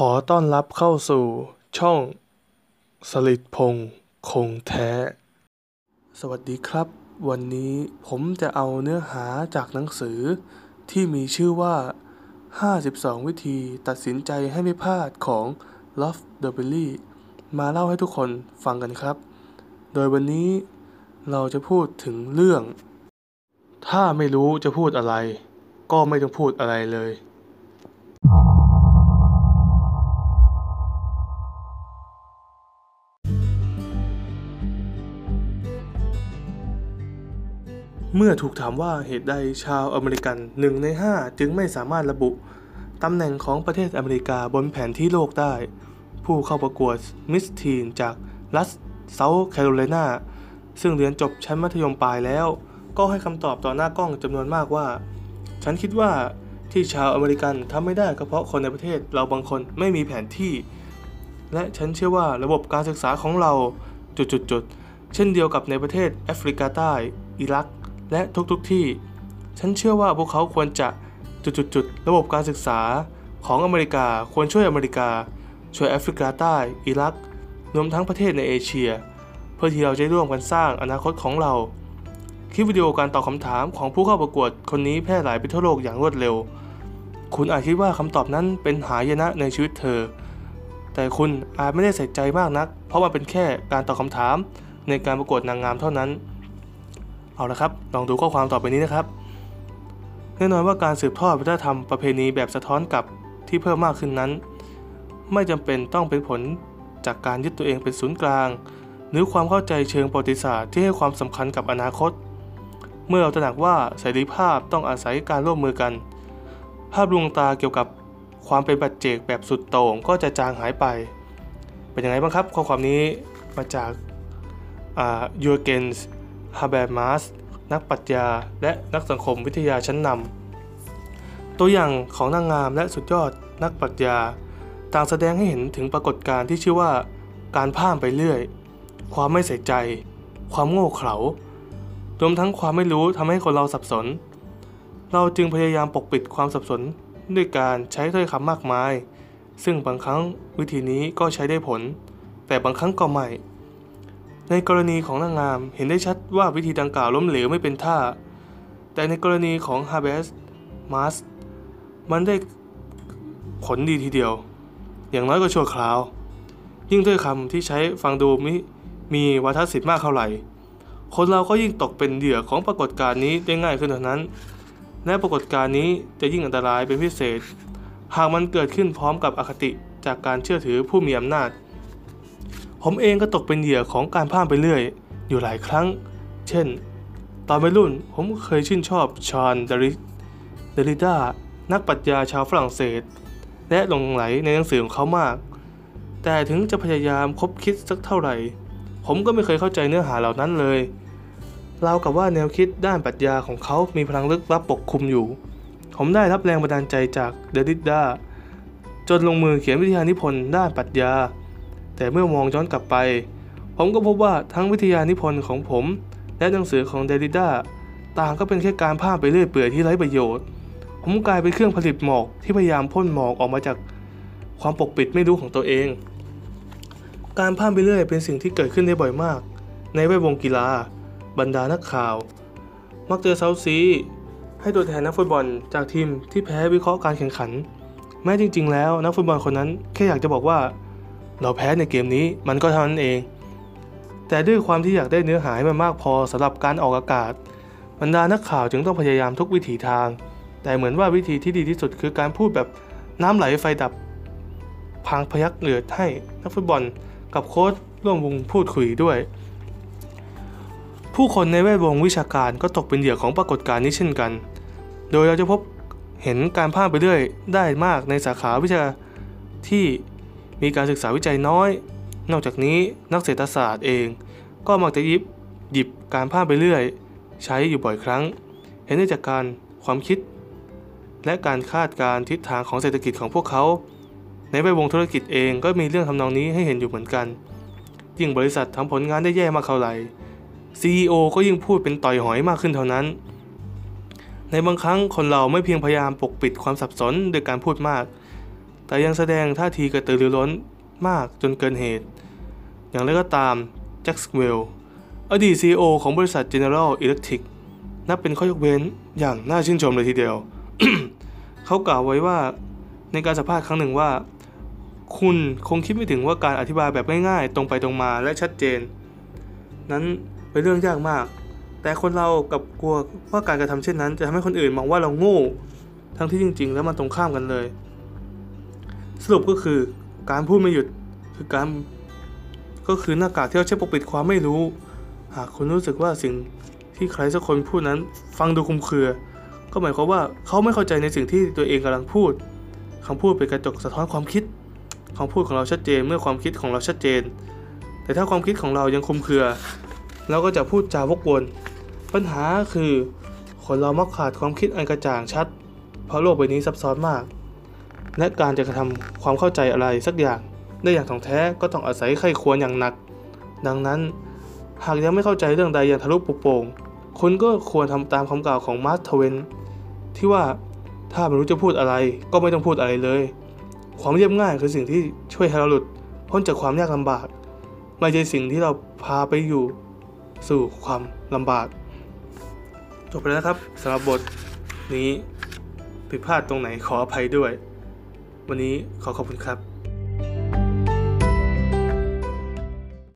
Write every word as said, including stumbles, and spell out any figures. ขอต้อนรับเข้าสู่ช่องสลิดพงษ์คงแท้สวัสดีครับวันนี้ผมจะเอาเนื้อหาจากหนังสือที่มีชื่อว่าห้าสิบสองวิธีตัดสินใจให้ไม่พลาดของ Love Dudley มาเล่าให้ทุกคนฟังกันครับโดยวันนี้เราจะพูดถึงเรื่องถ้าไม่รู้จะพูดอะไรก็ไม่ต้องพูดอะไรเลยเมื่อถูกถามว่าเหตุใดชาวอเมริกันหนึ่งในห้าจึงไม่สามารถระบุตำแหน่งของประเทศอเมริกาบนแผนที่โลกได้ผู้เข้าประกวดมิสทีนจากรัฐเซาท์แคโรไลนาซึ่งเรียนจบชั้นมัธยมปลายแล้วก็ให้คำตอบต่อหน้ากล้องจำนวนมากว่าฉันคิดว่าที่ชาวอเมริกันทำไม่ได้ก็เพราะคนในประเทศเราบางคนไม่มีแผนที่และฉันเชื่อว่าระบบการศึกษาของเราจุดๆเช่นเดียวกับในประเทศแอฟริกาใต้อิรักและทุกๆที่ฉันเชื่อว่าพวกเขาควรจะจุดๆๆระบบการศึกษาของอเมริกาควรช่วยอเมริกาช่วยแอฟริกาใต้อิรักรวมทั้งประเทศในเอเชียเพื่อที่เราจะร่วมกันสร้างอนาคตของเราคลิปวิดีโอการตอบคำถามของผู้เข้าประกวดคนนี้แพร่หลายไปทั่วโลกอย่างรวดเร็วคุณอาจคิดว่าคำตอบนั้นเป็นหายนะในชีวิตเธอแต่คุณอาจไม่ได้ใส่ใจมากนักเพราะมันเป็นแค่การตอบคำถามในการประกวดนางงามเท่านั้นเอาละครับลองดูข้อความต่อไปนี้นะครับแน่นอนว่าการสืบทอดวัฒนธรรมประเพณีแบบสะท้อนกลับที่เพิ่มมากขึ้นนั้นไม่จำเป็นต้องเป็นผลจากการยึดตัวเองเป็นศูนย์กลางหรือความเข้าใจเชิงประวัติศาสตร์ที่ให้ความสำคัญกับอนาคตเมื่อเราตระหนักว่าเสรีภาพต้องอาศัยการร่วมมือกันภาพลวงตาเกี่ยวกับความเป็นปัจเจกแบบสุดโต่งก็จะจางหายไปเป็นยังไงบ้างครับข้อความนี้มาจากยูเกนส์ฮาเบอร์มาสนักปรัชญาและนักสังคมวิทยาชั้นนำตัวอย่างของนางงามและสุดยอดนักปรัชญาต่างแสดงให้เห็นถึงปรากฏการณ์ที่ชื่อว่าการพล่านไปเรื่อยความไม่ใส่ใจความโง่เขลารวมทั้งความไม่รู้ทำให้คนเราสับสนเราจึงพยายามปกปิดความสับสนด้วยการใช้ถ้อยคำมากมายซึ่งบางครั้งวิธีนี้ก็ใช้ได้ผลแต่บางครั้งก็ไม่ในกรณีของนางงามเห็นได้ชัดว่าวิธีดังกล่าวล้มเหลวไม่เป็นท่าแต่ในกรณีของฮาเบสมาสมันได้ผลดีทีเดียวอย่างน้อยก็ชั่วคราวยิ่งด้วยคำที่ใช้ฟังดูมิมีวาทศิลป์มากเท่าไหร่คนเราก็ยิ่งตกเป็นเหยื่อของปรากฏการณ์นี้ได้ง่ายขึ้นเท่านั้นและปรากฏการณ์นี้จะยิ่งอันตรายเป็นพิเศษหากมันเกิดขึ้นพร้อมกับอคติจากการเชื่อถือผู้มีอำนาจผมเองก็ตกเป็นเหยื่อของการพลาดไปเรื่อยอยู่หลายครั้งเช่นตอนวัยรุ่นผมเคยชื่นชอบชอนเดริเดริด้านักปรัชญาชาวฝรั่งเศสและหลงไหลในหนังสือของเขามากแต่ถึงจะพยายามคบคิดสักเท่าไหร่ผมก็ไม่เคยเข้าใจเนื้อหาเหล่านั้นเลยราวกับว่าแนวคิดด้านปรัชญาของเขามีพลังลึกลับปกคลุมอยู่ผมได้รับแรงบันดาลใจจากเดริด้าจนลงมือเขียนวิทยานิพนธ์ด้านปรัชญาแต่เมื่อมองย้อนกลับไปผมก็พบว่าทั้งวิทยานิพนธ์ของผมและหนังสือของเดริด้าต่างก็เป็นแค่การพากย์ไปเรื่อยเปื่อยที่ไร้ประโยชน์ผมกลายเป็นเครื่องผลิตหมอกที่พยายามพ่นหมอกออกมาจากความปกปิดไม่รู้ของตัวเองการพากย์ไปเรื่อยเป็นสิ่งที่เกิดขึ้นได้บ่อยมากในแวดวงกีฬาบรรดานักข่าวมักเจอเซาซีให้ตัวแทนนักฟุตบอลจากทีมที่แพ้วิเคราะห์การแข่งขันแม้จริงๆแล้วนักฟุตบอลคนนั้นแค่อยากจะบอกว่าเราแพ้ในเกมนี้มันก็เท่านั้นเองแต่ด้วยความที่อยากได้เนื้อหาให้มันมากพอสำหรับการออกอากาศบรรดานักข่าวจึงต้องพยายามทุกวิถีทางแต่เหมือนว่าวิธีที่ดีที่สุดคือการพูดแบบน้ำไหลไฟดับพางพยักเหลือให้นักฟุตบอลกับโค้ชร่วมวงพูดคุยด้วยผู้คนในแวดวงวิชาการก็ตกเป็นเหยื่อของปรากฏการณ์นี้เช่นกันโดยเราจะพบเห็นการพลาดไปเรื่อยได้มากในสาขาวิชาที่มีการศึกษาวิจัยน้อยนอกจากนี้นักเศรษฐศาสตร์เองก็มักจะหยิบหยิบการพลาดไปเรื่อยใช้อยู่บ่อยครั้งเห็นได้จากการความคิดและการคาดการทิศทางของเศรษฐกิจของพวกเขาในแวดวงธุรกิจเองก็มีเรื่องทำนองนี้ให้เห็นอยู่เหมือนกันยิ่งบริษัททำผลงานได้แย่มากเท่าไหร่ ซี อี โอ ก็ยิ่งพูดเป็นต่อยหอยมากขึ้นเท่านั้นในบางครั้งคนเราไม่เพียงพยายามปกปิดความสับสนโดยการพูดมาก แต่ยังแสดงท่าทีกระตือรือร้นมากจนเกินเหตุอย่างไรก็ตามแจ็คสเวลอดีต ซี อี โอ ของบริษัท General Electric นับเป็นข้อยกเว้นอย่างน่าชื่นชมเลยทีเดียว เขากล่าวไว้ว่าในการสัมภาษณ์ครั้งหนึ่งว่าคุณคงคิดไม่ถึงว่าการอธิบายแบบง่ายๆตรงไปตรงมาและชัดเจนนั้นเป็นเรื่องยากมากแต่คนเรากับกลัวว่าการกระทำเช่นนั้นจะทำให้คนอื่นมองว่าเราโง่ทั้งที่จริงๆแล้วมันตรงข้ามกันเลยสรุปก็คือการพูดไม่หยุดคือการก็คือหน้ากากที่เราใช้ปกปิดความไม่รู้หากคุณรู้สึกว่าสิ่งที่ใครสักคนพูดนั้นฟังดูคลุมเครือก็หมายความว่าเขาไม่เข้าใจในสิ่งที่ตัวเองกำลังพูดคำพูดเป็นกระจกสะท้อนความคิดคำพูดของเราชัดเจนเมื่อความคิดของเราชัดเจนแต่ถ้าความคิดของเรายังคลุมเครือเราก็จะพูดจาวกวนปัญหาคือคนเรามักขาดความคิดอันกระจ่างชัดเพราะโลกใบนี้ซับซ้อนมากและการจะกระทำความเข้าใจอะไรสักอย่างได้อย่างถ่องแท้ก็ต้องอาศัยไขควรอย่างหนักดังนั้นหากยังไม่เข้าใจเรื่องใดอย่างทะลุปลุกโป่งคุณก็ควรทำตามคำกล่าวของมาร์ท ทเวนที่ว่าถ้าไม่รู้จะพูดอะไรก็ไม่ต้องพูดอะไรเลยความเรียบง่ายคือสิ่งที่ช่วยให้เราหลุดพ้นจากความยากลำบากไม่ใช่สิ่งที่เราพาไปอยู่สู่ความลำบากจบไปแล้วครับสำหรับบทนี้ผิดพลาดตรงไหนขออภัยด้วยวันนี้ขอขอบคุณครับ